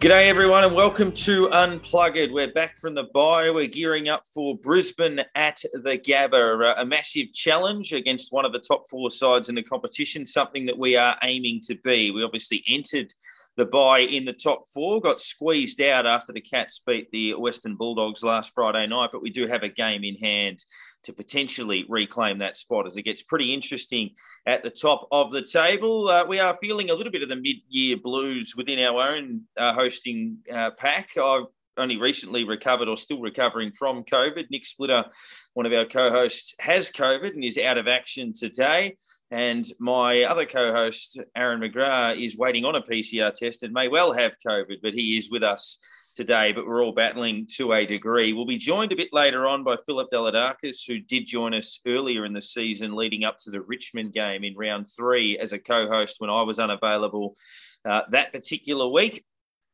G'day everyone and welcome to Unplugged. We're back from the bye. We're gearing up for Brisbane at the Gabba, a massive challenge against one of the top four sides in the competition, something that we are aiming to be. We obviously entered the bye in the top four, got squeezed out after the Cats beat the Western Bulldogs last Friday night, but we do have a game in hand to potentially reclaim that spot as it gets pretty interesting at the top of the table. We are feeling a little bit of the mid-year blues within our own hosting pack. I've only recently recovered or still recovering from COVID. Nick Splitter, one of our co-hosts, has COVID and is out of action today. And my other co-host, Aaron McGrath, is waiting on a PCR test and may well have COVID, but he is with us today, but we're all battling to a degree. We'll be joined a bit later on by Philip Dalidakis, who did join us earlier in the season leading up to the Richmond game in round three as a co-host when I was unavailable that particular week.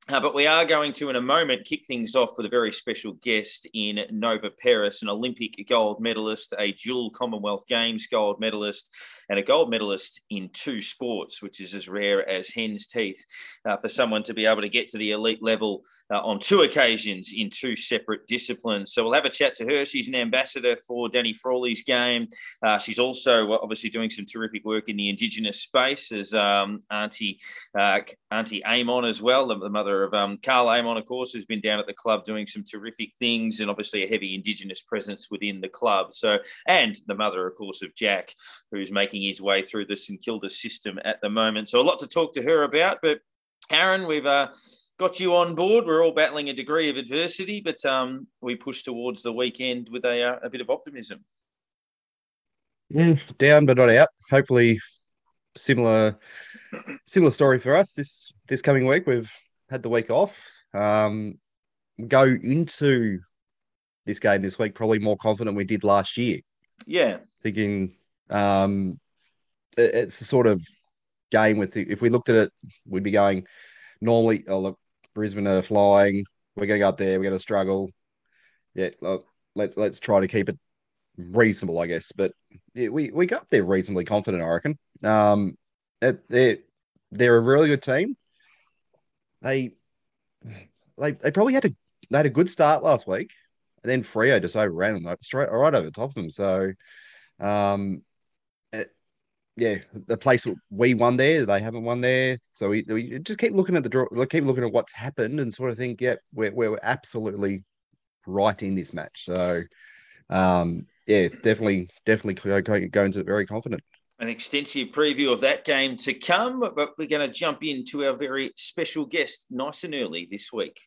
But we are going to, in a moment, kick things off with a very special guest in Nova Peris, an Olympic gold medalist, a dual Commonwealth Games gold medalist, and a gold medalist in two sports, which is as rare as hen's teeth for someone to be able to get to the elite level on two occasions in two separate disciplines. So we'll have a chat to her. She's an ambassador for Danny Frawley's game. She's also obviously doing some terrific work in the Indigenous space as Auntie Amon as well, the mother of Carl Amon, of course, who's been down at the club doing some terrific things and obviously a heavy Indigenous presence within the club. So, and the mother, of course, of Jack, who's making his way through the St Kilda system at the moment. So a lot to talk to her about. But Aaron, we've got you on board. We're all battling a degree of adversity, but we push towards the weekend with a bit of optimism. Yeah, down but not out. Hopefully, similar story for us this coming week. We've had the week off, go into this game this week probably more confident we did last year. Yeah. Thinking it's the sort of game with, if we looked at it, we'd be going, normally, oh, look, Brisbane are flying. We're going to go up there. We're going to struggle. Yeah, look, let's try to keep it reasonable, I guess. But yeah, we got there reasonably confident, I reckon. They're a really good team. They probably had a good start last week, and then Freo just overran them, like, straight right over the top of them. So, the place we won there, they haven't won there. So we just keep looking at the draw, keep looking at what's happened, and sort of think, yeah, we're absolutely right in this match. So, definitely go into it very confident. An extensive preview of that game to come, but we're going to jump into our very special guest nice and early this week.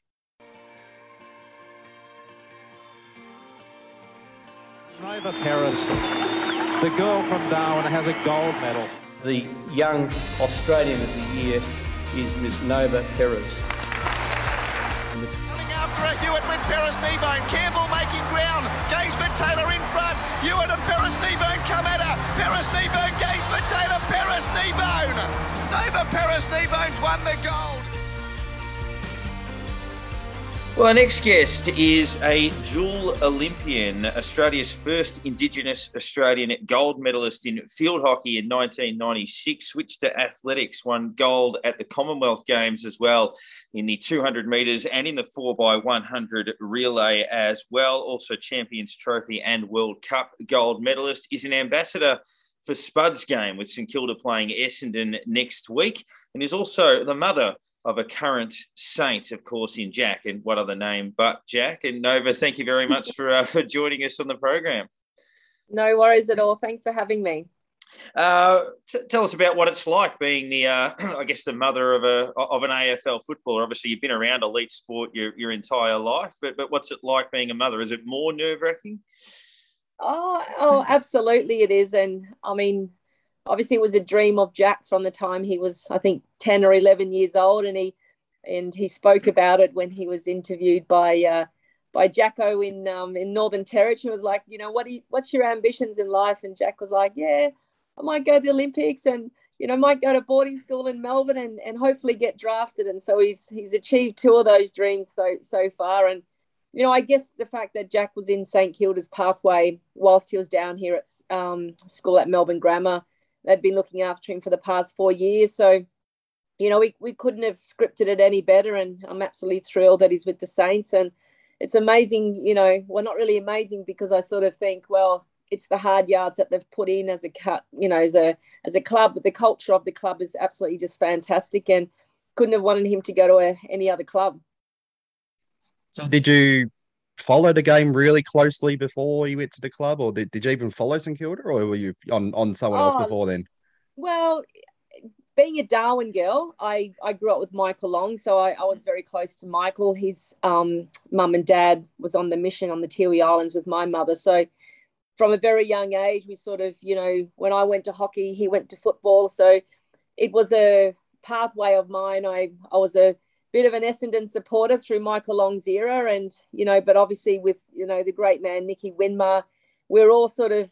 Nova Peris, the girl from Darwin, has a gold medal. The young Australian of the year is Miss Nova Peris. Coming after her, Hewitt with Peris-Kneebone. Campbell making ground. Gaze for Taylor in front. Hewitt and Peris-Kneebone come at her. Peris-Kneebone, gaze for Taylor. Peris-Kneebone. Nova Peris-Kneebone's won the gold. Well, our next guest is a dual Olympian, Australia's first Indigenous Australian gold medalist in field hockey in 1996, switched to athletics, won gold at the Commonwealth Games as well in the 200 metres and in the 4x100 relay as well, also Champions Trophy and World Cup gold medalist, is an ambassador for Spud's game with St Kilda playing Essendon next week and is also the mother of a current Saint, of course, in Jack, and what other name but Jack. And Nova, thank you very much for joining us on the program. No worries at all. Thanks for having me. Tell us about what it's like being the, I guess, the mother of an AFL footballer. Obviously, you've been around elite sport your entire life, but what's it like being a mother? Is it more nerve-wracking? Oh, absolutely it is. And I mean, obviously, it was a dream of Jack from the time he was, I think, 10 or 11 years old, and he spoke about it when he was interviewed by Jacko in Northern Territory. He was like, you know, what's your ambitions in life? And Jack was like, yeah, I might go to the Olympics, and you know, I might go to boarding school in Melbourne, and hopefully get drafted. And so he's achieved two of those dreams so far. And you know, I guess the fact that Jack was in St Kilda's pathway whilst he was down here at school at Melbourne Grammar. They'd been looking after him for the past 4 years. So you know, we couldn't have scripted it any better, and I'm absolutely thrilled that he's with the Saints. And it's amazing, you know, well, not really amazing, because I sort of think, well, it's the hard yards that they've put in as a cut, you know, as a club. But the culture of the club is absolutely just fantastic, and couldn't have wanted him to go to any other club. So did you follow the game really closely before you went to the club, or did you even follow St Kilda, or were you on someone else before then? Well, being a Darwin girl, I grew up with Michael Long, so I was very close to Michael. His mum and dad was on the mission on the Tiwi Islands with my mother. So from a very young age, we sort of, you know, when I went to hockey, he went to football. So it was a pathway of mine. I was a bit of an Essendon supporter through Michael Long's era, and, you know, but obviously with, you know, the great man Nicky Winmar, we're all sort of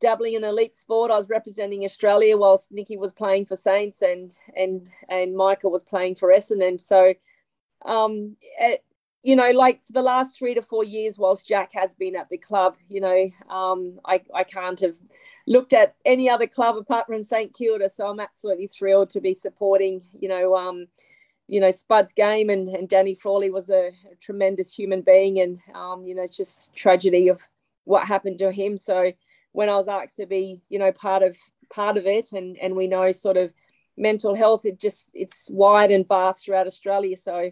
dabbling in elite sport. I was representing Australia whilst Nicky was playing for Saints and Michael was playing for Essendon. So, you know, like for the last 3 to 4 years whilst Jack has been at the club, you know, I can't have looked at any other club apart from St Kilda. So I'm absolutely thrilled to be supporting, you know, Spud's game, and Danny Frawley was a tremendous human being, and, you know, it's just tragedy of what happened to him. So when I was asked to be, you know, part of it, and we know sort of mental health, it's wide and vast throughout Australia. So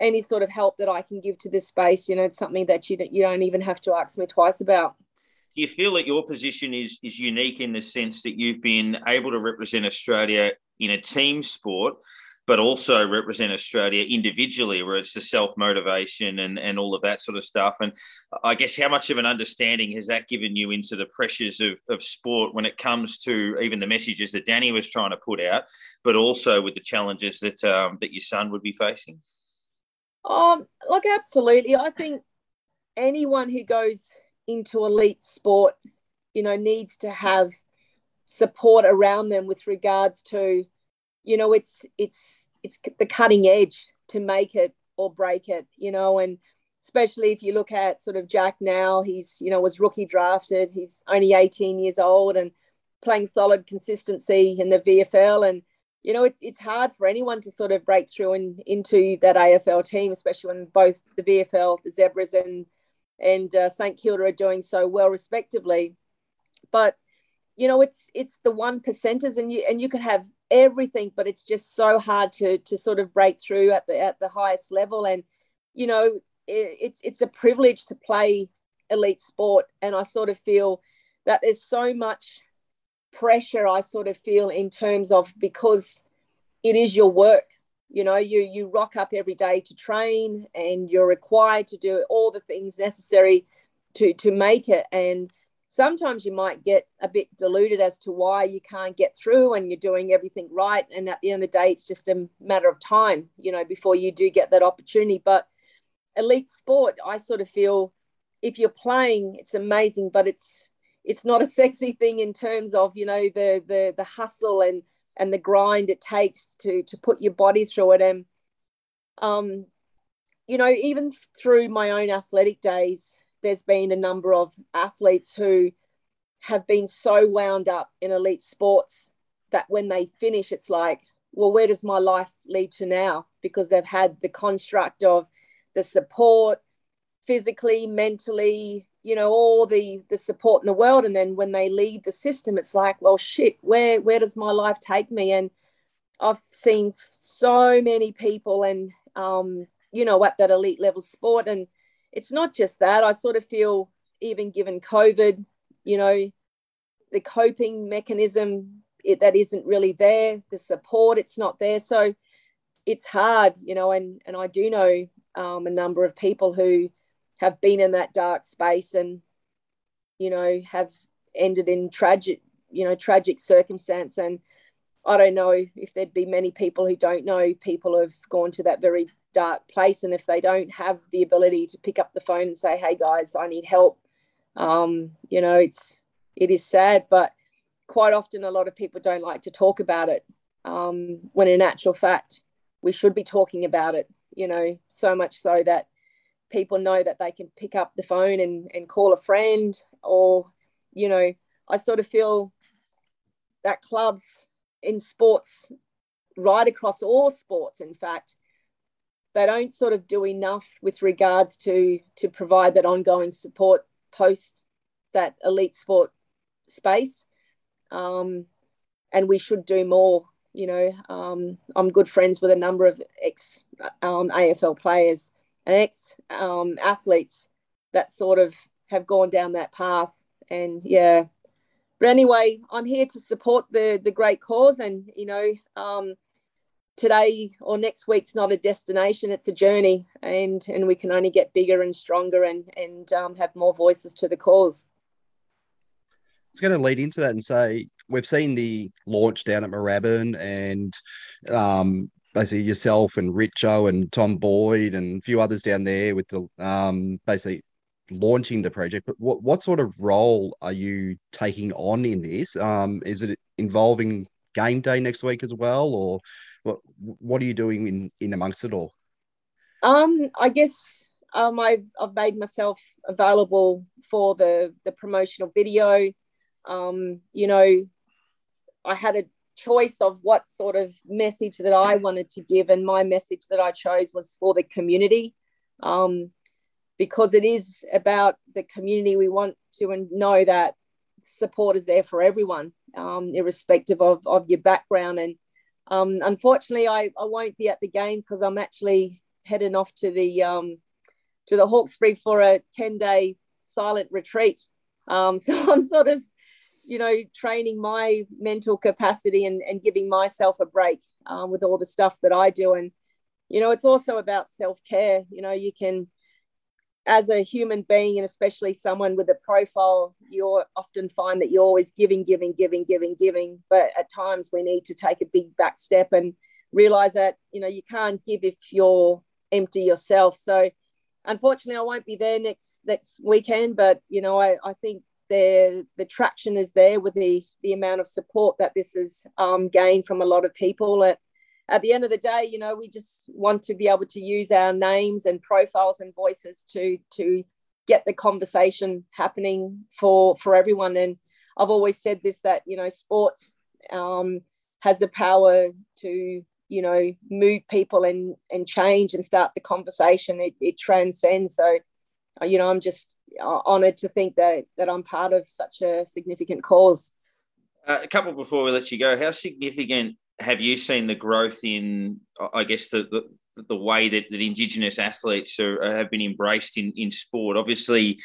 any sort of help that I can give to this space, you know, it's something that you don't even have to ask me twice about. Do you feel that your position is unique in the sense that you've been able to represent Australia in a team sport, but also represent Australia individually, where it's the self-motivation and all of that sort of stuff? And I guess how much of an understanding has that given you into the pressures of sport when it comes to even the messages that Danny was trying to put out, but also with the challenges that that your son would be facing? Look, absolutely. I think anyone who goes into elite sport, you know, needs to have support around them with regards to, you know, it's the cutting edge to make it or break it, you know, and especially if you look at sort of Jack now, he's, you know, was rookie drafted. He's only 18 years old and playing solid consistency in the VFL. And, you know, it's hard for anyone to sort of break through and into that AFL team, especially when both the VFL, the Zebras and St Kilda are doing so well respectively. But, you know, it's the 1 percenters, and you can have everything, but it's just so hard to sort of break through at the highest level. And, you know, it's a privilege to play elite sport, and I sort of feel that there's so much pressure I sort of feel in terms of, because it is your work, you know, you rock up every day to train, and you're required to do all the things necessary to make it. And sometimes you might get a bit deluded as to why you can't get through, and you're doing everything right. And at the end of the day, it's just a matter of time, you know, before you do get that opportunity. But elite sport, I sort of feel, if you're playing, it's amazing, but it's not a sexy thing in terms of, you know, the hustle and the grind it takes to put your body through it. And, you know, even through my own athletic days, there's been a number of athletes who have been so wound up in elite sports that when they finish, it's like, well, where does my life lead to now? Because they've had the construct of the support physically, mentally, you know, all the support in the world. And then when they leave the system, it's like, well, shit, where does my life take me? And I've seen so many people and, you know, at that elite level sport. And it's not just that. I sort of feel, even given COVID, you know, the coping mechanism, that isn't really there, the support, it's not there. So it's hard, you know, and I do know a number of people who have been in that dark space and, you know, have ended in tragic circumstance. And I don't know if there'd be many people who don't know people who've gone to that very dark place, and if they don't have the ability to pick up the phone and say, hey guys, I need help, you know, it is sad. But quite often a lot of people don't like to talk about it, when in actual fact we should be talking about it, you know, so much so that people know that they can pick up the phone and call a friend. Or, you know, I sort of feel that clubs in sports right across all sports, in fact, they don't sort of do enough with regards to provide that ongoing support post that elite sport space. And we should do more, you know. I'm good friends with a number of ex-AFL players and ex-athletes that sort of have gone down that path. And, yeah. But anyway, I'm here to support the great cause. And, you know, today or next week's not a destination, it's a journey. And we can only get bigger and stronger and have more voices to the cause. It's going to lead into that and say we've seen the launch down at Moorabbin and basically yourself and Richo and Tom Boyd and a few others down there with the basically launching the project. But what sort of role are you taking on in this? Is it involving game day next week as well, or what are you doing in amongst it all? I guess. I've made myself available for the promotional video. You know, I had a choice of what sort of message that I wanted to give, and my message that I chose was for the community, because it is about the community. We want to know that support is there for everyone, irrespective of your background. And unfortunately, I won't be at the game because I'm actually heading off to the Hawkesbury for a 10-day silent retreat. So I'm sort of, you know, training my mental capacity and giving myself a break with all the stuff that I do. And, you know, it's also about self-care. You know, you can, as a human being, and especially someone with a profile, you often find that you're always giving. But at times we need to take a big back step and realise that, you know, you can't give if you're empty yourself. So, unfortunately, I won't be there next weekend, but, you know, I think the traction is there with the amount of support that this has gained from a lot of people. At the end of the day, you know, we just want to be able to use our names and profiles and voices to get the conversation happening for everyone. And I've always said this, that, you know, sports has the power to, you know, move people and change and start the conversation. It transcends. So, you know, I'm just honoured to think that I'm part of such a significant cause. A couple before we let you go, how significant have you seen the growth in, I guess, the way that Indigenous athletes have been embraced in sport? Obviously,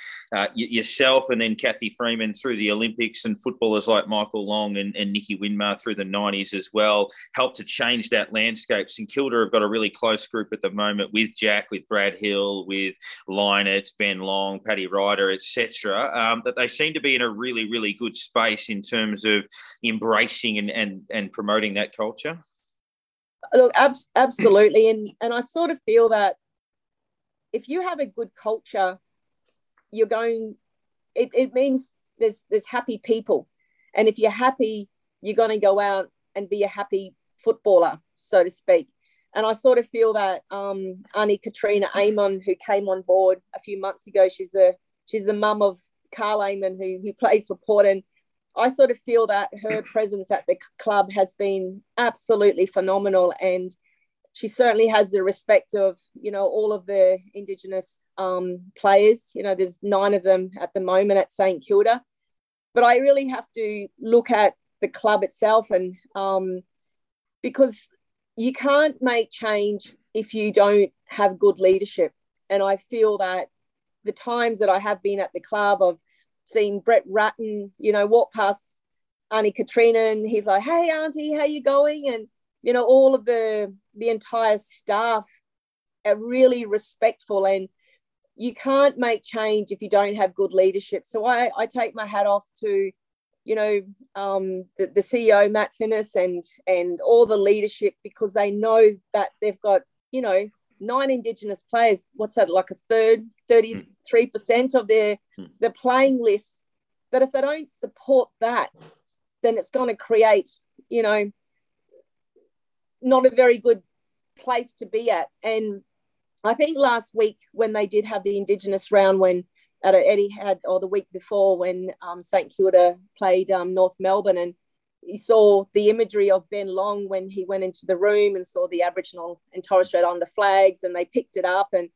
yourself and then Kathy Freeman through the Olympics, and footballers like Michael Long and Nicky Winmar through the 90s as well, helped to change that landscape. St Kilda have got a really close group at the moment with Jack, with Brad Hill, with Lienert, Ben Long, Paddy Ryder, etc. That they seem to be in a really, really good space in terms of embracing and promoting that culture. Look, absolutely. And I sort of feel that if you have a good culture, you're going, it means there's happy people. And if you're happy, you're going to go out and be a happy footballer, so to speak. And I sort of feel that Auntie Katrina Amon, who came on board a few months ago, she's the mum of Carl Amon, who plays for Port, and I sort of feel that her presence at the club has been absolutely phenomenal, and she certainly has the respect of, you know, all of the Indigenous players. You know, there's 9 of them at the moment at St Kilda, but I really have to look at the club itself, and because you can't make change if you don't have good leadership. And I feel that the times that I have been at the club, I've seen Brett Ratten, you know, walk past Auntie Katrina and he's like, "Hey, Auntie, how you going?" And, you know, all of the entire staff are really respectful, and you can't make change if you don't have good leadership. So I take my hat off to, you know, the CEO, Matt Finnis, and all the leadership, because they know that they've got, you know, 9 Indigenous players. What's that, like a third, 33% of the playing list? That if they don't support that, then it's going to create, you know, not a very good place to be at. And I think last week when they did have the Indigenous round, when at Etihad, or the week before when St Kilda played North Melbourne, and He saw the imagery of Ben Long when he went into the room and saw the Aboriginal and Torres Strait Islander flags, and they picked it up. And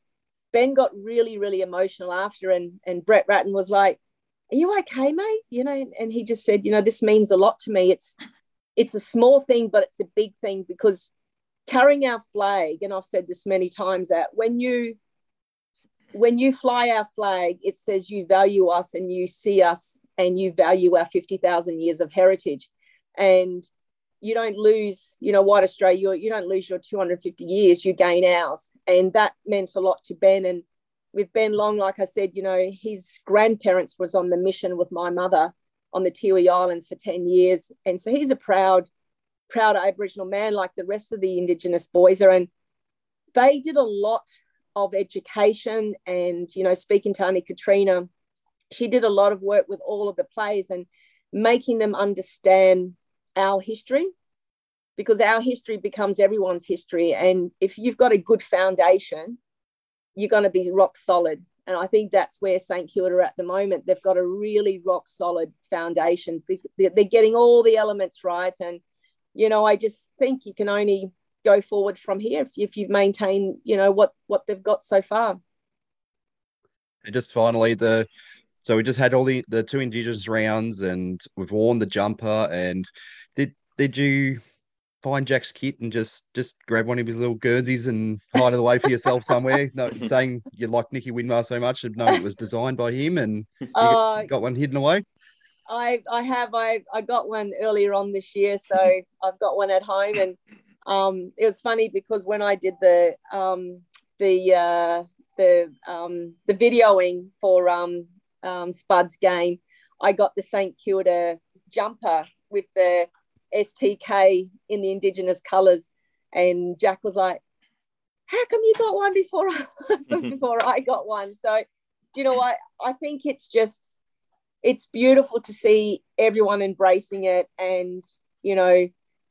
Ben got really, really emotional after, and Brett Ratten was like, "Are you okay, mate?" You know, and he just said, "You know, this means a lot to me. It's a small thing, but it's a big thing, because carrying our flag, and I've said this many times, that when you fly our flag, it says you value us and you see us and you value our 50,000 years of heritage. And you don't lose, you know, White Australia, you don't lose your 250 years, you gain ours." And that meant a lot to Ben. And with Ben Long, like I said, you know, his grandparents was on the mission with my mother on the Tiwi Islands for 10 years. And so he's a proud Aboriginal man, like the rest of the Indigenous boys are. And they did a lot of education and, you know, speaking to Aunty Katrina, she did a lot of work with all of the players and making them understand our history, because our history becomes everyone's history. And if you've got a good foundation, you're going to be rock solid. And I think that's where St Kilda at the moment, they've got a really rock solid foundation. They're getting all the elements right. And, you know, I just think you can only go forward from here if you've maintained, you know, what they've got so far. And just finally, so we just had all the two Indigenous rounds and we've worn the jumper. And did you find Jack's kit and just grab one of his little Guernseys and hide it away for yourself somewhere? No, saying you like Nicky Winmar so much and know it was designed by him, and you got one hidden away? I got one earlier on this year, so I've got one at home. And it was funny because when I did the videoing for Spud's game, I got the St Kilda jumper with the STK in the Indigenous colours, and Jack was like, "How come you got one before I got one?" So, do you know what? I think it's beautiful to see everyone embracing it, and you know,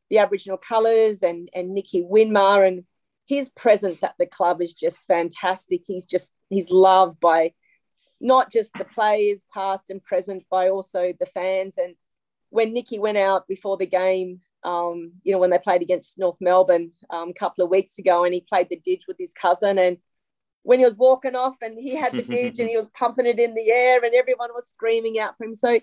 the Aboriginal colours and Nicky Winmar, and his presence at the club is just fantastic. He's loved by not just the players, past and present, by also the fans. And when Nicky went out before the game, you know, when they played against North Melbourne a couple of weeks ago, and he played the didge with his cousin, and when he was walking off and he had the didge and he was pumping it in the air and everyone was screaming out for him. So,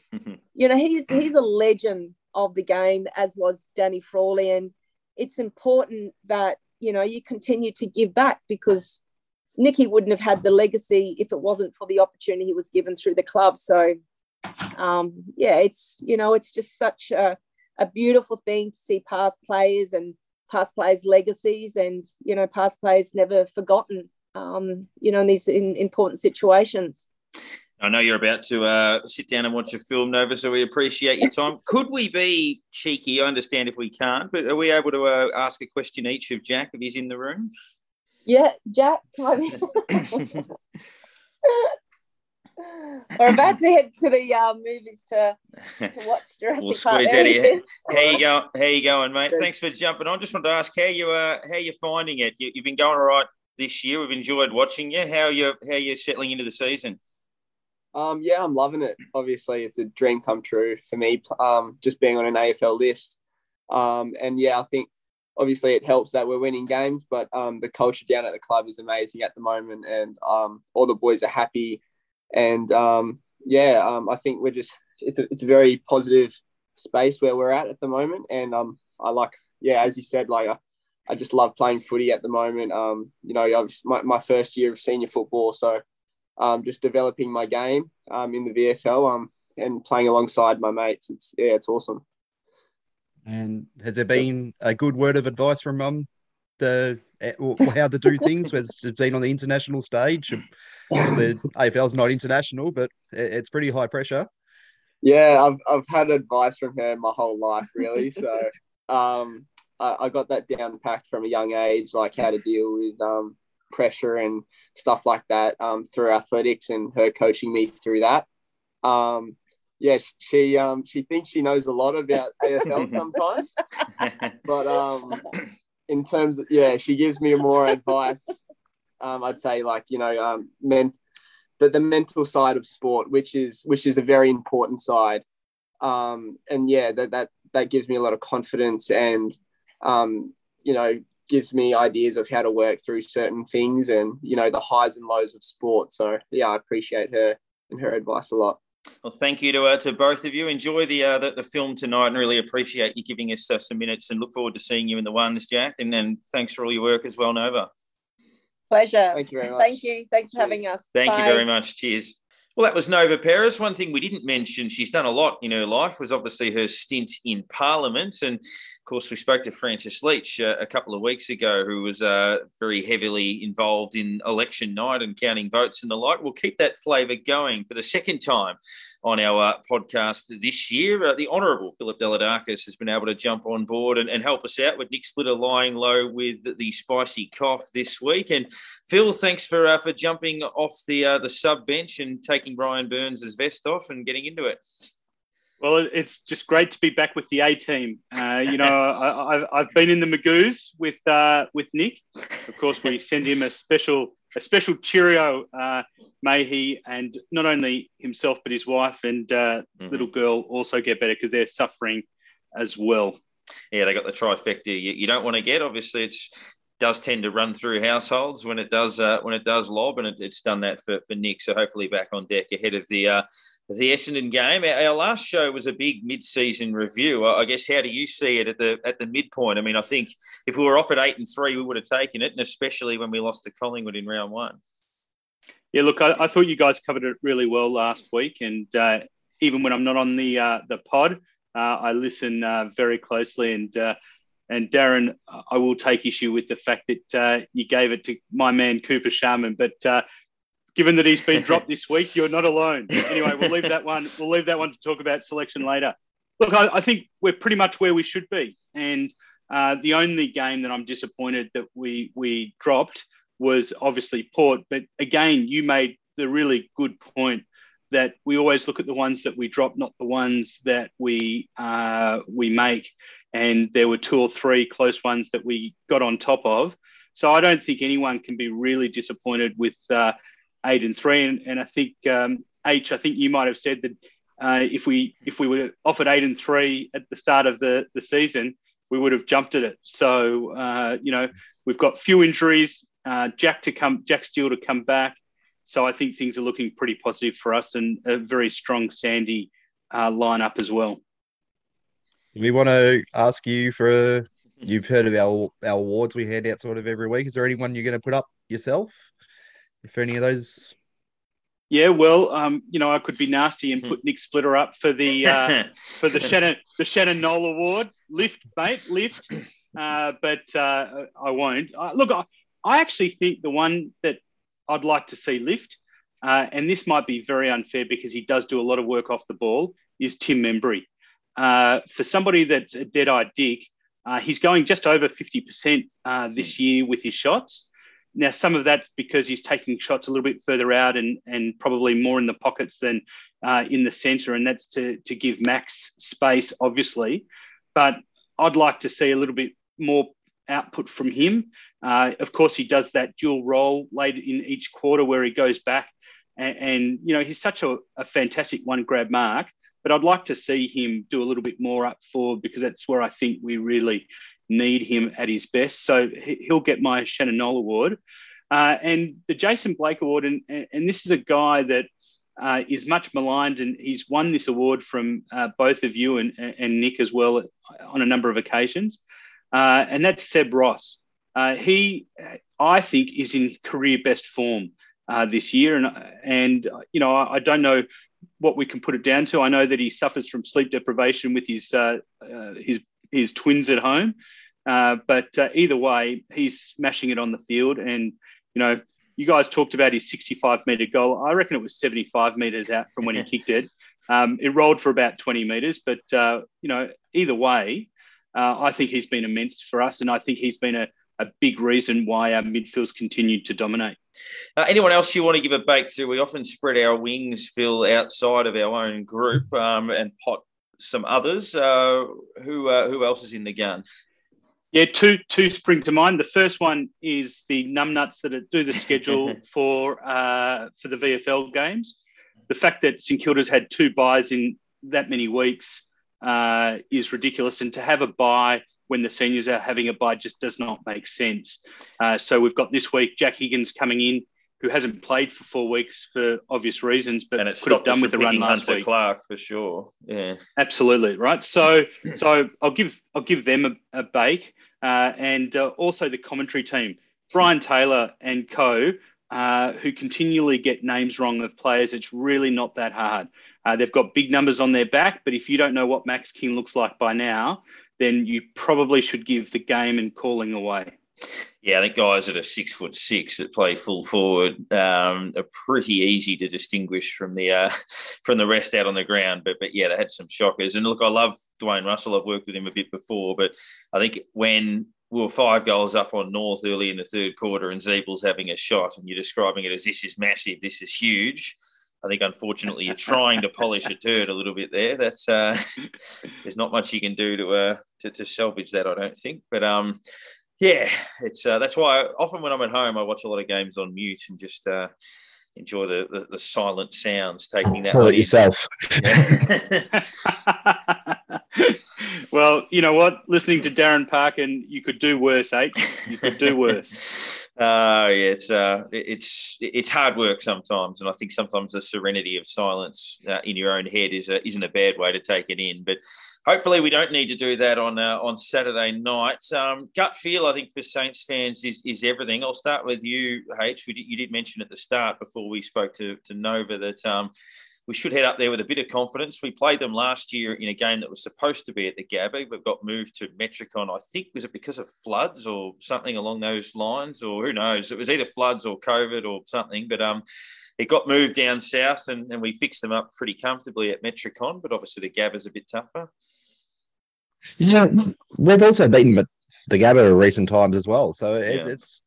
you know, he's a legend of the game, as was Danny Frawley. And it's important that, you know, you continue to give back, because Nicky wouldn't have had the legacy if it wasn't for the opportunity he was given through the club. So, it's, you know, it's just such a beautiful thing to see past players and past players' legacies, and, you know, past players never forgotten, you know, in these important situations. I know you're about to sit down and watch a film, Nova, so we appreciate your time. Could we be cheeky? I understand if we can't, but are we able to ask a question each of Jack if he's in the room? Yeah, Jack. We're about to head to the movies to watch Jurassic we'll squeeze Park. Out here. How you going, mate? Good. Thanks for jumping on. Just wanted to ask how you're finding it. You've been going all right this year. We've enjoyed watching you. How are you settling into the season? I'm loving it. Obviously, it's a dream come true for me. Just being on an AFL list, I think obviously it helps that we're winning games, but the culture down at the club is amazing at the moment, and all the boys are happy, and I think we're just it's a very positive space where we're at the moment, and I like as you said, like I just love playing footy at the moment. You know, my first year of senior football, so. Just developing my game in the VFL and playing alongside my mates. It's awesome. And has there been a good word of advice from Mum, how to do things? Has it been on the international stage? The AFL's not international, but it's pretty high pressure. Yeah, I've had advice from her my whole life, really. So I got that down packed from a young age, like how to deal with pressure and stuff like that through athletics, and her coaching me through that. She thinks she knows a lot about AFL sometimes, but in terms of, she gives me more advice. I'd say, like, you know, the mental side of sport, which is a very important side. And yeah, that that gives me a lot of confidence and, you know, gives me ideas of how to work through certain things and, you know, the highs and lows of sport. So, yeah, I appreciate her and her advice a lot. Well, thank you to both of you. Enjoy the film tonight and really appreciate you giving us some minutes and look forward to seeing you in the ones, Jack. And then thanks for all your work as well, Nova. Pleasure. Thank you very much. Thank you. Thanks for having us. Thank you very much. Cheers. Well, that was Nova Peris. One thing we didn't mention, she's done a lot in her life, was obviously her stint in Parliament. And, of course, we spoke to Francis Leach a couple of weeks ago, who was very heavily involved in election night and counting votes and the like. We'll keep that flavour going for the second time on our podcast this year. The Honourable Philip Dalidakis has been able to jump on board and help us out with Nick Splitter lying low with the spicy cough this week. And, Phil, thanks for jumping off the sub bench and taking Brian Burns' vest off and getting into it. Well, it's just great to be back with the A-team. You know, I've been in the Magoo's with Nick. Of course, we send him a special cheerio. May he and not only himself but his wife and little girl also get better because they're suffering as well. Yeah, they got the trifecta. You don't want to get. Obviously, it's does tend to run through households when it does lob, and it's done that for Nick. So hopefully back on deck ahead of the Essendon game. Our last show was a big mid-season review. I guess, how do you see it at the midpoint? I mean, I think if we were off at 8-3, we would have taken it, and especially when we lost to Collingwood in round one. Yeah, look, I thought you guys covered it really well last week, and even when I'm not on the pod, I listen very closely and. And Darren, I will take issue with the fact that you gave it to my man, Cooper Sharman, but given that he's been dropped this week, you're not alone. Anyway, we'll leave that one to talk about selection later. Look, I think we're pretty much where we should be. And the only game that I'm disappointed that we dropped was obviously Port. But again, you made the really good point that we always look at the ones that we drop, not the ones that we make. And there were two or three close ones that we got on top of. So I don't think anyone can be really disappointed with 8-3. And I think, H, I think you might have said that if we were off at 8-3 at the start of the season, we would have jumped at it. So, you know, we've got few injuries, Jack Steele to come back. So I think things are looking pretty positive for us and a very strong Sandy lineup as well. We want to ask you for, you've heard of our awards we hand out sort of every week. Is there anyone you're going to put up yourself? If any of those? Yeah, well, you know, I could be nasty and put Nick Splitter up for the Shannon Knoll Award. Lift, mate, lift. But I won't. Look, I actually think the one that I'd like to see lift, and this might be very unfair because he does do a lot of work off the ball, is Tim Membrey. For somebody that's a dead-eyed dick, he's going just over 50% this year with his shots. Now, some of that's because he's taking shots a little bit further out and probably more in the pockets than in the centre, and that's to give Max space, obviously. But I'd like to see a little bit more output from him. Of course, he does that dual role late in each quarter where he goes back and you know, he's such a fantastic one-grab mark. But I'd like to see him do a little bit more up forward because that's where I think we really need him at his best. So he'll get my Shannon Knoll Award. And the Jason Blake Award, and this is a guy that is much maligned, and he's won this award from both of you and Nick as well on a number of occasions. And that's Seb Ross. He, I think, is in career best form this year. And you know, I don't know what we can put it down to. I know that he suffers from sleep deprivation with his twins at home. But either way, he's smashing it on the field. And, you know, you guys talked about his 65-metre goal. I reckon it was 75 metres out from when he kicked it. It rolled for about 20 metres. But, you know, either way, I think he's been immense for us. And I think he's been a big reason why our midfield's continued to dominate. Anyone else you want to give a bake to? We often spread our wings, Phil, outside of our own group and pot some others. Who else is in the gun? Yeah, two spring to mind. The first one is the numbnuts that do the schedule for the VFL games. The fact that St Kilda's had two buys in that many weeks is ridiculous. And to have a bye when the seniors are having a bye just does not make sense. So we've got this week Jack Higgins coming in, who hasn't played for 4 weeks for obvious reasons, but could have done with a run last week. Hunter Clark for sure. Yeah, absolutely right. So I'll give them a bake, and also the commentary team, Brian Taylor and co, who continually get names wrong of players. It's really not that hard. They've got big numbers on their back, but if you don't know what Max King looks like by now, then you probably should give the game and calling away. Yeah, I think guys that are 6'6" that play full forward are pretty easy to distinguish from the rest out on the ground. But yeah, they had some shockers. And look, I love Dwayne Russell. I've worked with him a bit before, but I think when we were 5 goals up on North early in the third quarter, and Zeebel's having a shot, and you're describing it as this is massive, this is huge. I think, unfortunately, you're trying to polish a turd a little bit there. That's there's not much you can do to salvage that, I don't think. But yeah, it's that's why often when I'm at home, I watch a lot of games on mute and just enjoy the silent sounds. Taking that, call it yourself. Yeah. Well, you know what? Listening to Darren Parkin, you could do worse, eh? You could do worse. Yeah, it's hard work sometimes, and I think sometimes the serenity of silence in your own head isn't a bad way to take it in. But hopefully, we don't need to do that on Saturday night. Gut feel, I think, for Saints fans is everything. I'll start with you, H. You did mention at the start before we spoke to Nova that we should head up there with a bit of confidence. We played them last year in a game that was supposed to be at the Gabba. We've got moved to Metricon, I think. Was it because of floods or something along those lines? Or who knows? It was either floods or COVID or something. But it got moved down south and we fixed them up pretty comfortably at Metricon. But obviously the Gabba's a bit tougher. Yeah, we've also beaten the Gabba in recent times as well. So it's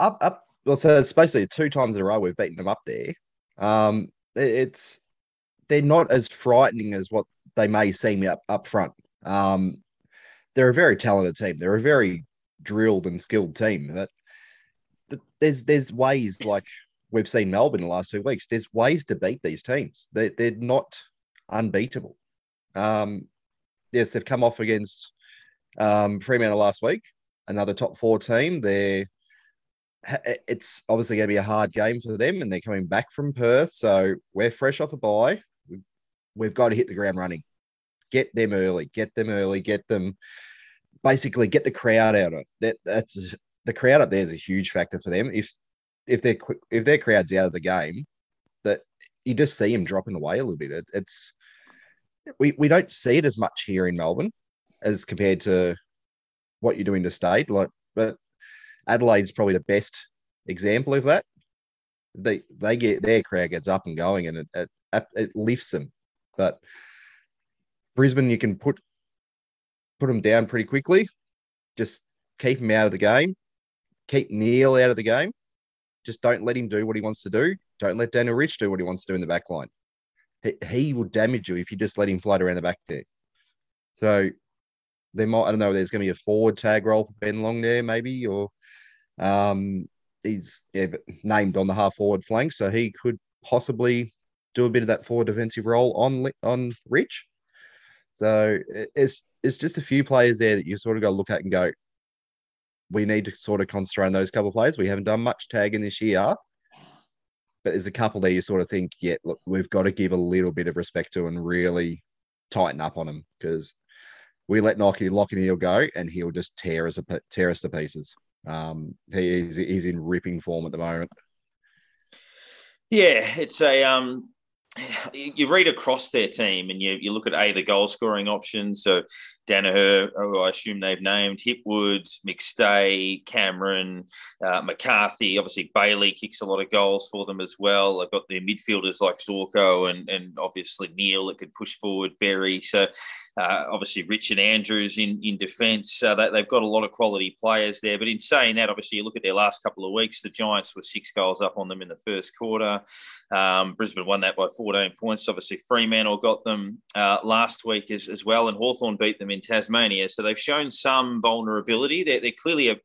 up. Well, so it's basically 2 times in a row we've beaten them up there. They're not as frightening as what they may seem up front. They're a very talented team. They're a very drilled and skilled team. That there's ways, like we've seen Melbourne in the last 2 weeks. There's ways to beat these teams. They're not unbeatable. Yes, they've come off against Fremantle last week, another top 4 team. It's obviously going to be a hard game for them, and they're coming back from Perth. So we're fresh off a bye. We've got to hit the ground running. Get them early. Basically get the crowd out of it. That's the crowd up there is a huge factor for them. If their crowd's out of the game, that you just see them dropping away a little bit. We don't see it as much here in Melbourne as compared to what you do in the state. But Adelaide's probably the best example of that. They get their crowd gets up and going, and it lifts them. But Brisbane, you can put them down pretty quickly. Just keep him out of the game. Keep Neale out of the game. Just don't let him do what he wants to do. Don't let Daniel Rich do what he wants to do in the back line. He will damage you if you just let him float around the back there. So there's going to be a forward tag role for Ben Long there, maybe, or he's named on the half forward flank, so he could possibly do a bit of that forward defensive role on Rich. So it's just a few players there that you sort of got to look at and go, we need to sort of concentrate on those couple of players. We haven't done much tagging this year, but there's a couple there you sort of think, yeah, look, we've got to give a little bit of respect to and really tighten up on them, because we let Lockie Neale go, and he'll just tear us to pieces. He's in ripping form at the moment. Yeah, it's you read across their team, and you look at the goal scoring options. So Danaher, who I assume they've named, Hipwood, McStay, Cameron, McCarthy. Obviously Bailey kicks a lot of goals for them as well. They've got their midfielders like Zorko and obviously Neale that could push forward, Berry. So obviously Rich and Andrews in defence. They've got a lot of quality players there. But in saying that, obviously you look at their last couple of weeks, the Giants were 6 goals up on them in the first quarter. Brisbane won that by 14 points. Obviously Fremantle got them last week as well, and Hawthorn beat them in Tasmania. So they've shown some vulnerability. They're clearly a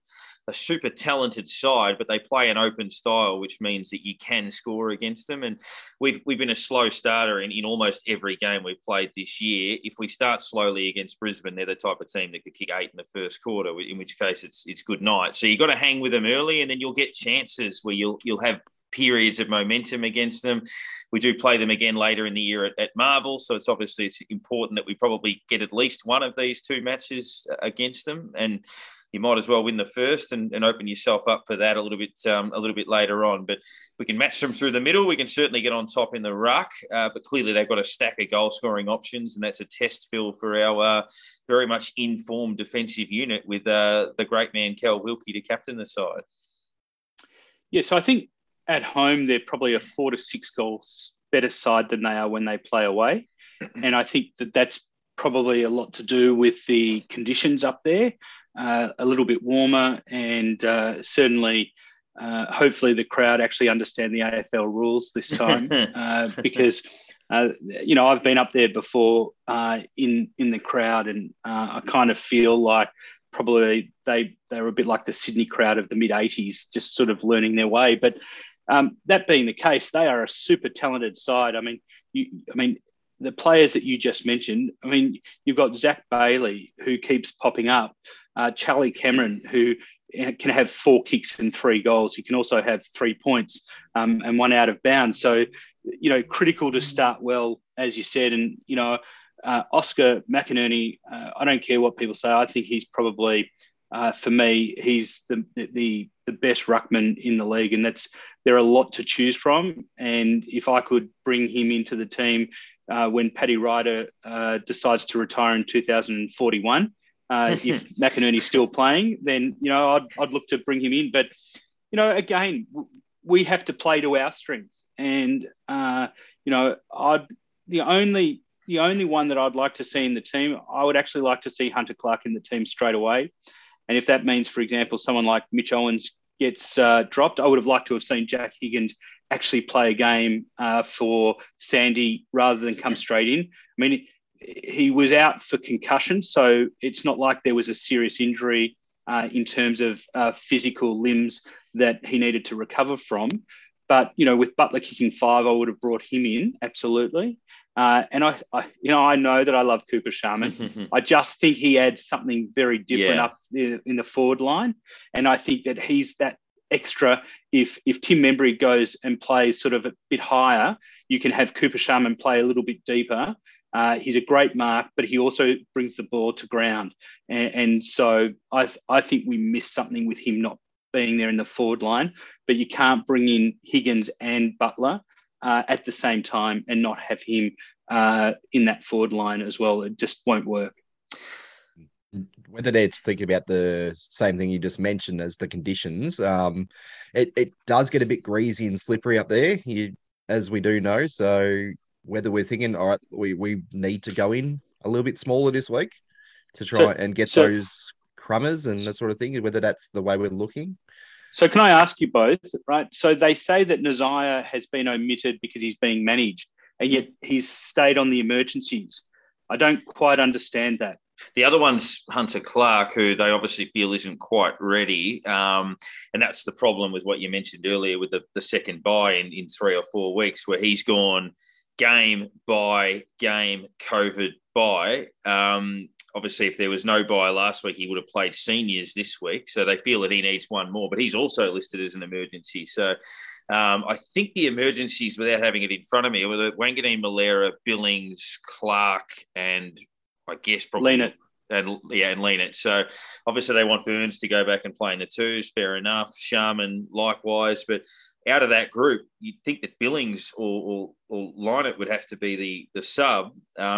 a super talented side, but they play an open style, which means that you can score against them. And we've been a slow starter in almost every game we've played this year. If we start slowly against Brisbane, they're the type of team that could kick 8 in the first quarter, in which case it's good night. So you've got to hang with them early, and then you'll get chances where you'll have periods of momentum against them. We do play them again later in the year at Marvel, so it's important that we probably get at least one of these two matches against them, and you might as well win the first and open yourself up for that a little bit later on. But we can match them through the middle. We can certainly get on top in the ruck, but clearly they've got a stack of goal-scoring options, and that's a test fill for our very much informed defensive unit with the great man, Cal Wilkie, to captain the side. Yeah, so I think at home, they're probably a 4 to 6 goals better side than they are when they play away. And I think that's probably a lot to do with the conditions up there, a little bit warmer, and certainly, hopefully the crowd actually understand the AFL rules this time because, I've been up there before in the crowd, and I kind of feel like probably they were a bit like the Sydney crowd of the mid-'80s, just sort of learning their way. But that being the case, they are a super talented side. I mean, the players that you just mentioned, I mean, you've got Zach Bailey, who keeps popping up, Charlie Cameron, who can have 4 kicks and 3 goals. He can also have 3 points and 1 out of bounds. So, critical to start well, as you said. And, Oscar McInerney, I don't care what people say, I think he's probably, for me, he's the best ruckman in the league, and there are a lot to choose from. And if I could bring him into the team when Paddy Ryder decides to retire in 2041, if McInerney's still playing, then I'd look to bring him in. But again, we have to play to our strengths, and the only one that I'd like to see in the team, I would actually like to see Hunter Clark in the team straight away. And if that means, for example, someone like Mitch Owens gets dropped, I would have liked to have seen Jack Higgins actually play a game for Sandy rather than come straight in. I mean, he was out for concussion, so it's not like there was a serious injury in terms of physical limbs that he needed to recover from. But, with Butler kicking 5, I would have brought him in, absolutely. And I know that I love Cooper Sharman. I just think he adds something very different up in the forward line. And I think that he's that extra. If Tim Membrey goes and plays sort of a bit higher, you can have Cooper Sharman play a little bit deeper. He's a great mark, but he also brings the ball to ground. And so I think we miss something with him not being there in the forward line. But you can't bring in Higgins and Butler at the same time and not have him in that forward line as well. It just won't work. Whether they're thinking about the same thing you just mentioned as the conditions, it does get a bit greasy and slippery up there, as we do know. So whether we're thinking, all right, we need to go in a little bit smaller this week to try and get those crummers and that sort of thing, whether that's the way we're looking. So can I ask you both, right? So they say that Nazaya has been omitted because he's being managed, and yet he's stayed on the emergencies. I don't quite understand that. The other one's Hunter Clark, who they obviously feel isn't quite ready. And that's the problem with what you mentioned earlier with the second bye in 3 or 4 weeks, where he's gone game by game, COVID bye. Obviously, if there was no bye last week, he would have played seniors this week. So they feel that he needs one more, but he's also listed as an emergency. So I think the emergencies, without having it in front of me, were Wanganeen, Malera, Billings, Clark, and I guess probably Lienert. And Lienert. So obviously they want Burns to go back and play in the twos, fair enough. Sharman likewise. But out of that group, you'd think that Billings or Lienert would have to be the sub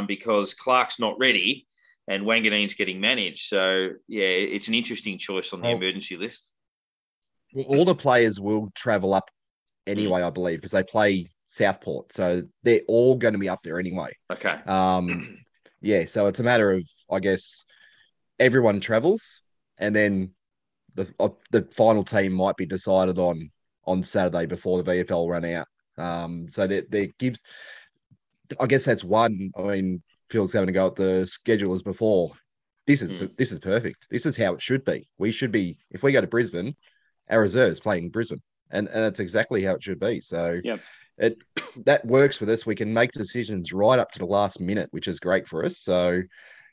because Clark's not ready. And Wanganeen's getting managed. So, yeah, it's an interesting choice on the emergency list. Well, all the players will travel up anyway, I believe, because they play Southport. So they're all going to be up there anyway. Okay. So it's a matter of, I guess, everyone travels, and then the final team might be decided on Saturday before the VFL run out. So that gives – I guess that's one – Phil's having to go at the schedule as before. This is perfect. This is how it should be. We should be, if we go to Brisbane, our reserves playing Brisbane, and that's exactly how it should be. So that works with us. We can make decisions right up to the last minute, which is great for us. So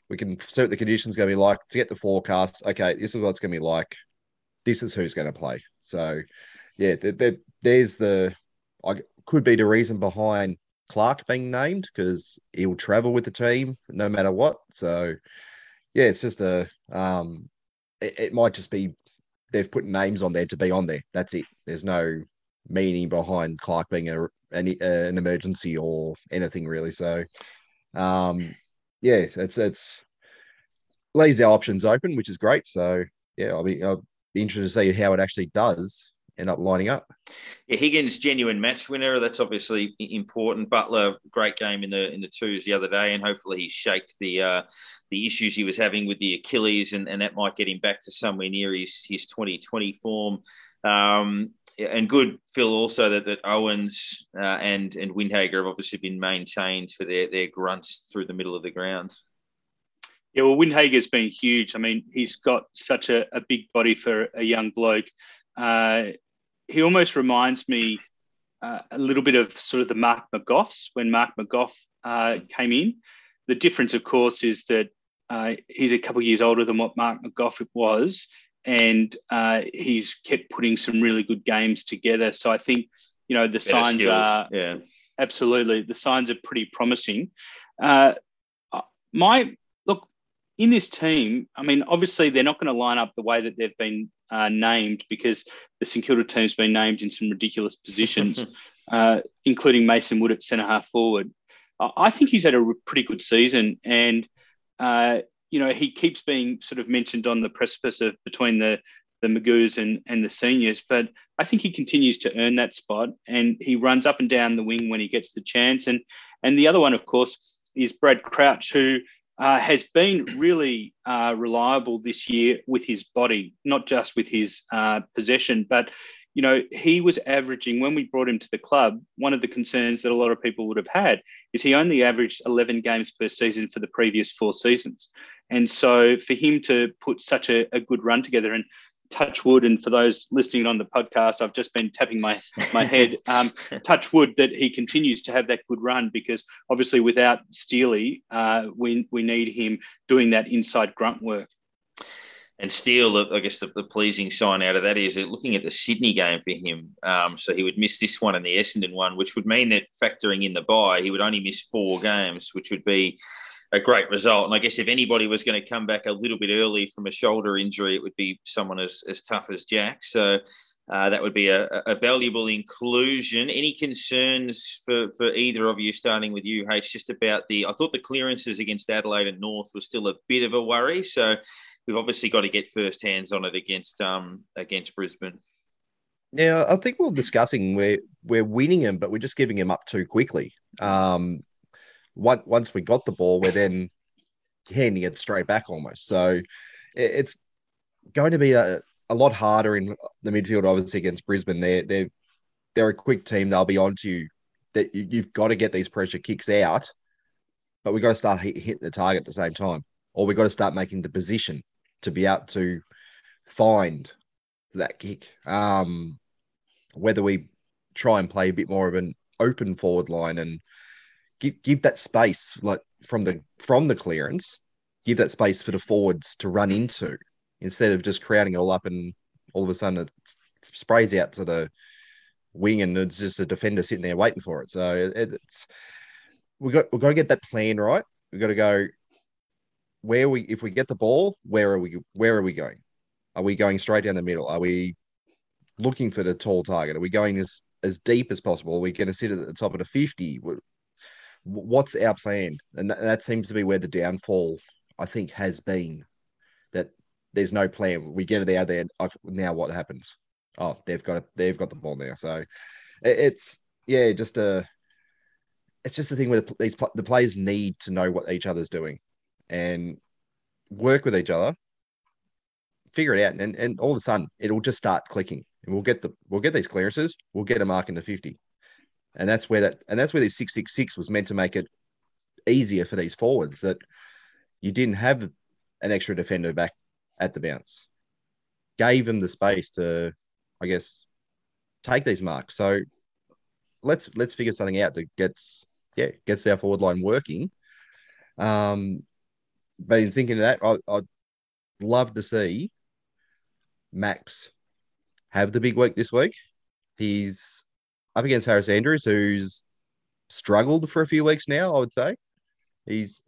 we can see what the conditions going to be like to get the forecast. Okay, this is what it's going to be like. This is who's going to play. So yeah, there's the could be the reason behind Clark being named, because he will travel with the team no matter what. So yeah, it's just it might just be they've put names on there to be on there. That's it. There's no meaning behind Clark being an emergency or anything really. So yeah, it's leaves our options open, which is great. So yeah, I'll be interested to see how it actually does end up lining up. Yeah, Higgins, genuine match winner. That's obviously important. Butler, great game in the twos the other day, and hopefully he shaked the issues he was having with the Achilles, and that might get him back to somewhere near his 2020 form. And good, Phil, also that Owens and Windhager have obviously been maintained for their grunts through the middle of the ground. Yeah, well, Windhager's been huge. I mean, he's got such a big body for a young bloke. He almost reminds me a little bit of sort of the Mark McGoughs when Mark McGough came in. The difference, of course, is that he's a couple of years older than what Mark McGough was, and he's kept putting some really good games together. So I think, you know, the signs are absolutely, the signs are pretty promising. In this team, I mean, obviously they're not going to line up the way that they've been named, because the St Kilda team's been named in some ridiculous positions, including Mason Wood at centre-half forward. I think he's had a pretty good season, and, you know, he keeps being sort of mentioned on the precipice of between the McGoughs and the seniors, but I think he continues to earn that spot, and he runs up and down the wing when he gets the chance. And the other one, of course, is Brad Crouch, who has been really reliable this year with his body, not just with his possession. But, you know, he was averaging, when we brought him to the club, one of the concerns that a lot of people would have had is he only averaged 11 games per season for the previous four seasons. And so for him to put such a good run together, and touch wood, and for those listening on the podcast, I've just been tapping my head, touch wood that he continues to have that good run, because obviously without Steely, we need him doing that inside grunt work. And Steele, I guess the pleasing sign out of that is looking at the Sydney game for him. So he would miss this one and the Essendon one, which would mean that factoring in the bye, he would only miss 4 games, which would be a great result. And I guess if anybody was going to come back a little bit early from a shoulder injury, it would be someone as tough as Jack. So that would be a valuable inclusion. Any concerns for either of you, starting with you, H, just about I thought the clearances against Adelaide and North was still a bit of a worry. So we've obviously got to get first hands on it against Brisbane. Yeah, I think we're discussing we're winning him, but we're just giving him up too quickly. Once we got the ball, we're then handing it straight back almost. So it's going to be a lot harder in the midfield, obviously, against Brisbane. They're a quick team. They'll be on to you. That you've got to get these pressure kicks out, but we've got to start hitting the target at the same time, or we've got to start making the position to be able to find that kick. Whether we try and play a bit more of an open forward line and give that space, like from the clearance, give that space for the forwards to run into, instead of just crowding it all up and all of a sudden it sprays out to the wing and it's just a defender sitting there waiting for it. So we've got to get that plan right. We've got to go if we get the ball, where are we going? Are we going straight down the middle? Are we looking for the tall target? Are we going as deep as possible? Are we going to sit at the top of the 50? What's our plan? And that seems to be where the downfall, I think, has been, that there's no plan. We get it out there. Now what happens? Oh, they've got the ball now. So it's just a thing where the players need to know what each other's doing and work with each other, figure it out. And all of a sudden it'll just start clicking, and we'll get these clearances. We'll get a mark in the 50. And that's where the 666 was meant to make it easier for these forwards, that you didn't have an extra defender back at the bounce. Gave him the space to, I guess, take these marks. So let's figure something out that gets our forward line working. But in thinking of that, I'd love to see Max have the big week this week. He's up against Harris Andrews, who's struggled for a few weeks now, I would say. He's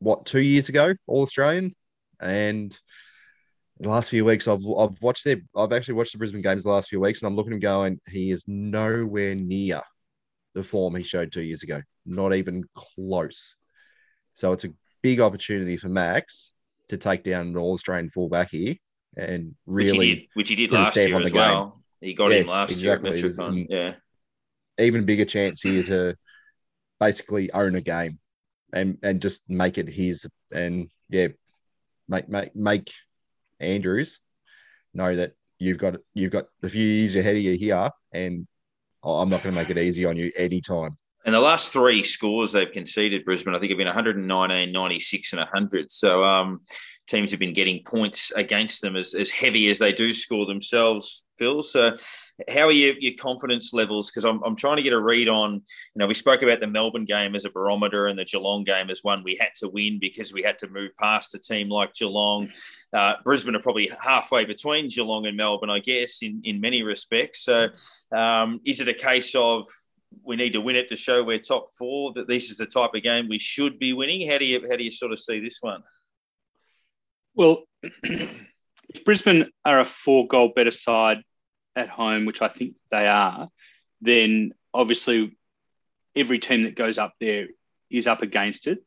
what, 2 years ago, All-Australian, and the last few weeks I've actually watched the Brisbane games the last few weeks, and I'm looking at him going, he is nowhere near the form he showed 2 years ago, not even close. So it's a big opportunity for Max to take down an All-Australian fullback here, and really which he did last year as well. He got him last year at Metricon. Even bigger chance here to basically own a game and just make it his, and make Andrews know that you've got a few years ahead of you here, and I'm not going to make it easy on you any time. And the last three scores they've conceded, Brisbane, I think, have been 119, 96 and 100. So teams have been getting points against them as heavy as they do score themselves, Phil. So how are your confidence levels? Because I'm trying to get a read on, we spoke about the Melbourne game as a barometer and the Geelong game as one we had to win because we had to move past a team like Geelong. Brisbane are probably halfway between Geelong and Melbourne, I guess, in many respects. So is it a case of, we need to win it to show we're top four, that this is the type of game we should be winning? How do you sort of see this one? Well, if Brisbane are a 4-goal better side at home, which I think they are, then obviously every team that goes up there is up against it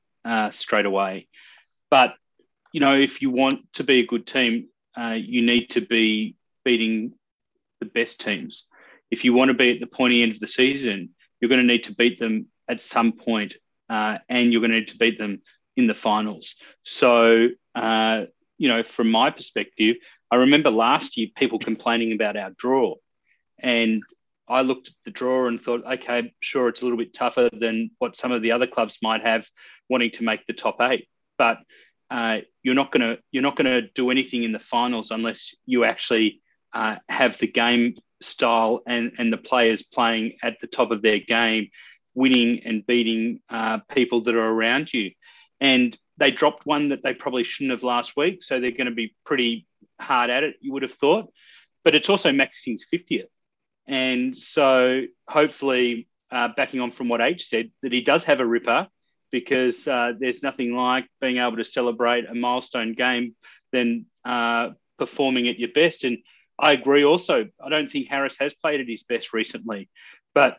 straight away. But, if you want to be a good team, you need to be beating the best teams. If you want to be at the pointy end of the season, you're going to need to beat them at some point, and you're going to need to beat them in the finals. So, from my perspective, I remember last year people complaining about our draw, and I looked at the draw and thought, okay, sure, it's a little bit tougher than what some of the other clubs might have wanting to make the top eight, but you're not going to do anything in the finals unless you actually have the game style and the players playing at the top of their game, winning and beating people that are around you. And they dropped one that they probably shouldn't have last week, so they're going to be pretty hard at it, you would have thought. But it's also Max King's 50th. And so hopefully, backing on from what H said, that he does have a ripper, because there's nothing like being able to celebrate a milestone game than performing at your best. And I agree also. I don't think Harris has played at his best recently, but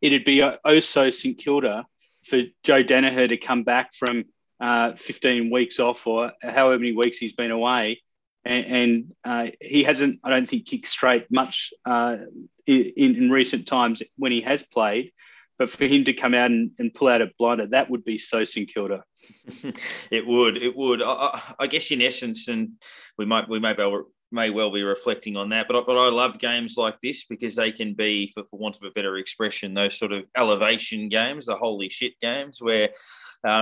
it'd be so St Kilda for Joe Danaher to come back from 15 weeks off, or however many weeks he's been away, and he hasn't, I don't think, kicked straight much in recent times when he has played. But for him to come out and pull out a blinder, that would be so St Kilda. It would. I guess in essence, and we may be able to, may well be reflecting on that, but I love games like this because they can be, for want of a better expression, those sort of elevation games, the holy shit games, where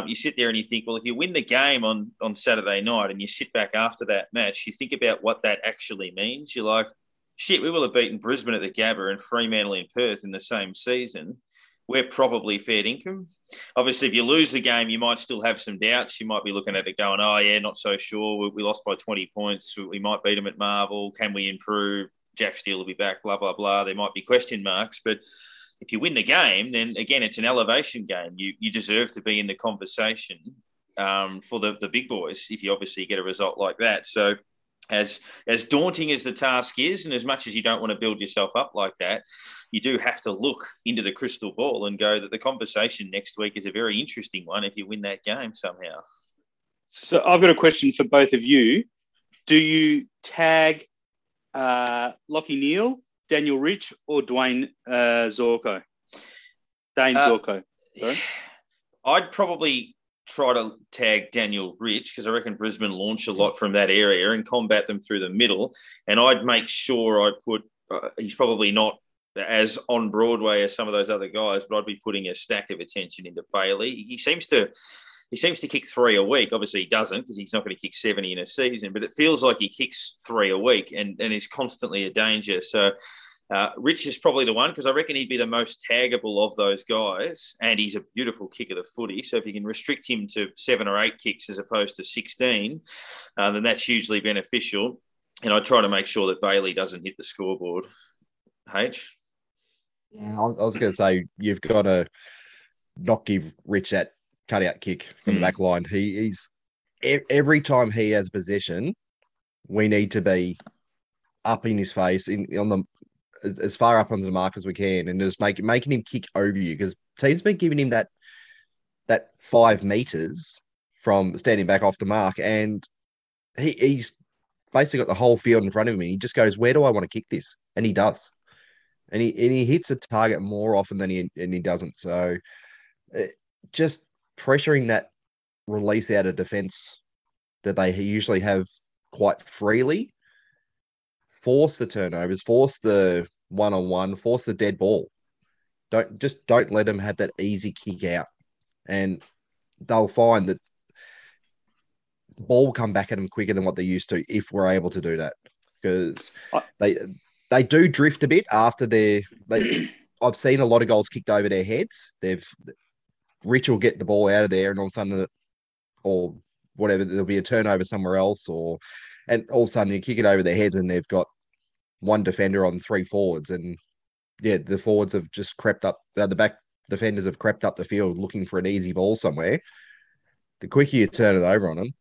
you sit there and you think, well, if you win the game on Saturday night and you sit back after that match, you think about what that actually means. You're like, shit, we will have beaten Brisbane at the Gabba and Fremantle in Perth in the same season. We're probably fair income. Obviously, if you lose the game, you might still have some doubts. You might be looking at it going, oh, yeah, not so sure. We lost by 20 points. We might beat them at Marvel. Can we improve? Jack Steele will be back, blah, blah, blah. There might be question marks. But if you win the game, then, again, it's an elevation game. You deserve to be in the conversation for the big boys if you obviously get a result like that. So as daunting as the task is, and as much as you don't want to build yourself up like that, you do have to look into the crystal ball and go that the conversation next week is a very interesting one if you win that game somehow. So I've got a question for both of you. Do you tag Lockie Neale, Daniel Rich, or Dwayne Zorko? Dane Zorko, sorry. I'd probably try to tag Daniel Rich because I reckon Brisbane launch a lot from that area and combat them through the middle. And I'd make sure I put, he's probably not as on Broadway as some of those other guys, but I'd be putting a stack of attention into Bailey. He seems to He seems to kick three a week. Obviously, he doesn't because he's not going to kick 70 in a season, but it feels like he kicks three a week and is constantly a danger. So Rich is probably the one because I reckon he'd be the most taggable of those guys, and he's a beautiful kick of the footy. So if you can restrict him to 7 or 8 kicks as opposed to 16, then that's hugely beneficial. And I try to make sure that Bailey doesn't hit the scoreboard. H? Yeah, I was going to say, you've got to not give Rich that cutout kick from the back line. He's every time he has possession, we need to be up in his face, as far up on the mark as we can, and just making him kick over you, because team's been giving him that 5 meters from standing back off the mark, and he's basically got the whole field in front of him. He just goes, where do I want to kick this? And he does. And he hits a target more often than he doesn't. So just pressuring that release out of defence that they usually have quite freely, force the turnovers, force the one-on-one, force the dead ball. Don't let them have that easy kick out. And they'll find that the ball will come back at them quicker than what they used to if we're able to do that. Because they do drift a bit after I've seen a lot of goals kicked over their heads. Rich will get the ball out of there, and all of a sudden, or whatever, there'll be a turnover somewhere else, and all of a sudden you kick it over their heads, and they've got one defender on 3 forwards, and yeah, the forwards have just crept up. The back defenders have crept up the field looking for an easy ball somewhere. The quicker you turn it over on them,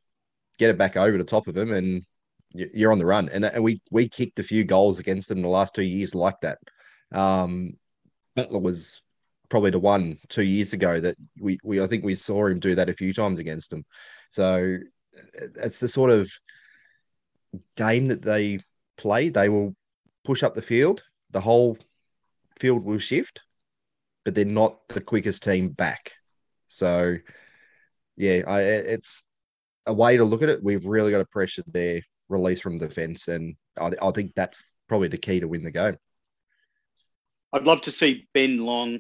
get it back over the top of them, and you're on the run. And we kicked a few goals against them in the last 2 years like that. Butler was probably the one 2 years ago that I think we saw him do that a few times against them. So it's the sort of game that they play. They will push up the field. The whole field will shift, but they're not the quickest team back. So yeah, it's a way to look at it. We've really got to pressure their release from defence, and I think that's probably the key to win the game. I'd love to see Ben Long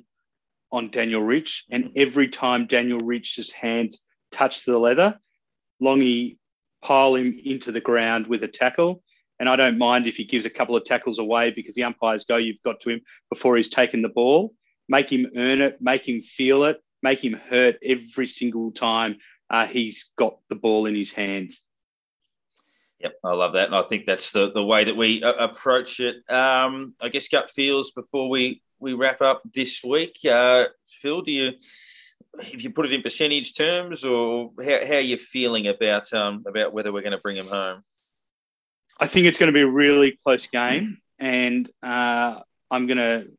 on Daniel Rich, and every time Daniel Rich's hands touch the leather, Longy pile him into the ground with a tackle. And I don't mind if he gives a couple of tackles away because the umpires go, you've got to him before he's taken the ball. Make him earn it, make him feel it, make him hurt every single time he's got the ball in his hands. Yep, I love that. And I think that's the way that we approach it. I guess gut feels before we wrap up this week. Phil, if you put it in percentage terms, or how are you feeling about whether we're going to bring him home? I think it's going to be a really close game, and I'm going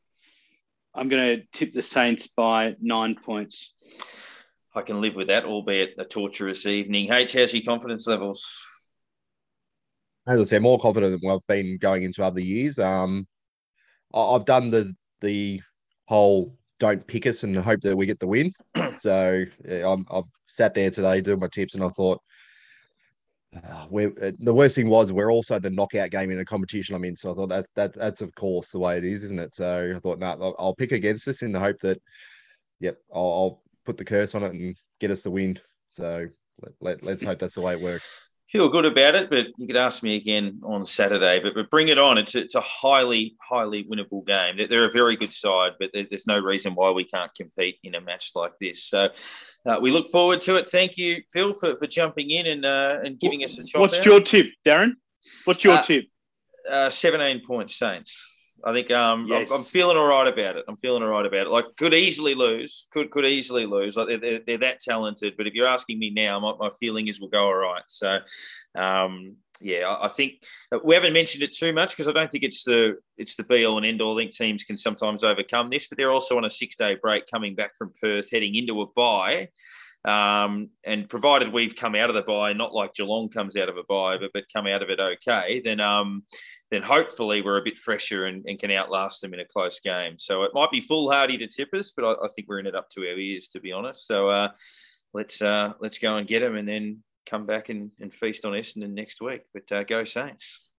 to tip the Saints by 9 points. I can live with that, albeit a torturous evening. H, how's your confidence levels? As I said, more confident than I've been going into other years. I've done the whole don't pick us and hope that we get the win. So yeah, I've sat there today doing my tips, and I thought the worst thing was we're also the knockout game in a competition I'm in. So I thought that's of course the way it is, isn't it? So I thought, no, I'll pick against us in the hope that, yep, I'll put the curse on it and get us the win. So let's hope that's the way it works. Feel good about it, but you could ask me again on Saturday. But bring it on. It's a highly, highly winnable game. They're a very good side, but there's no reason why we can't compete in a match like this. So we look forward to it. Thank you, Phil, for jumping in and giving us a shot. What's your tip, Darren? What's your tip? 17 points, Saints. I think yes. I'm feeling all right about it. Like, could easily lose. Like, they're that talented. But if you're asking me now, my feeling is we'll go all right. So, I think we haven't mentioned it too much because I don't think it's the be-all and end-all. I think teams can sometimes overcome this. But they're also on a 6-day break coming back from Perth, heading into a bye. And provided we've come out of the bye, not like Geelong comes out of a bye, but come out of it okay, then hopefully we're a bit fresher and can outlast them in a close game. So it might be foolhardy to tip us, but I think we're in it up to our ears, to be honest. So let's go and get them and then come back and feast on Essendon next week. But go Saints.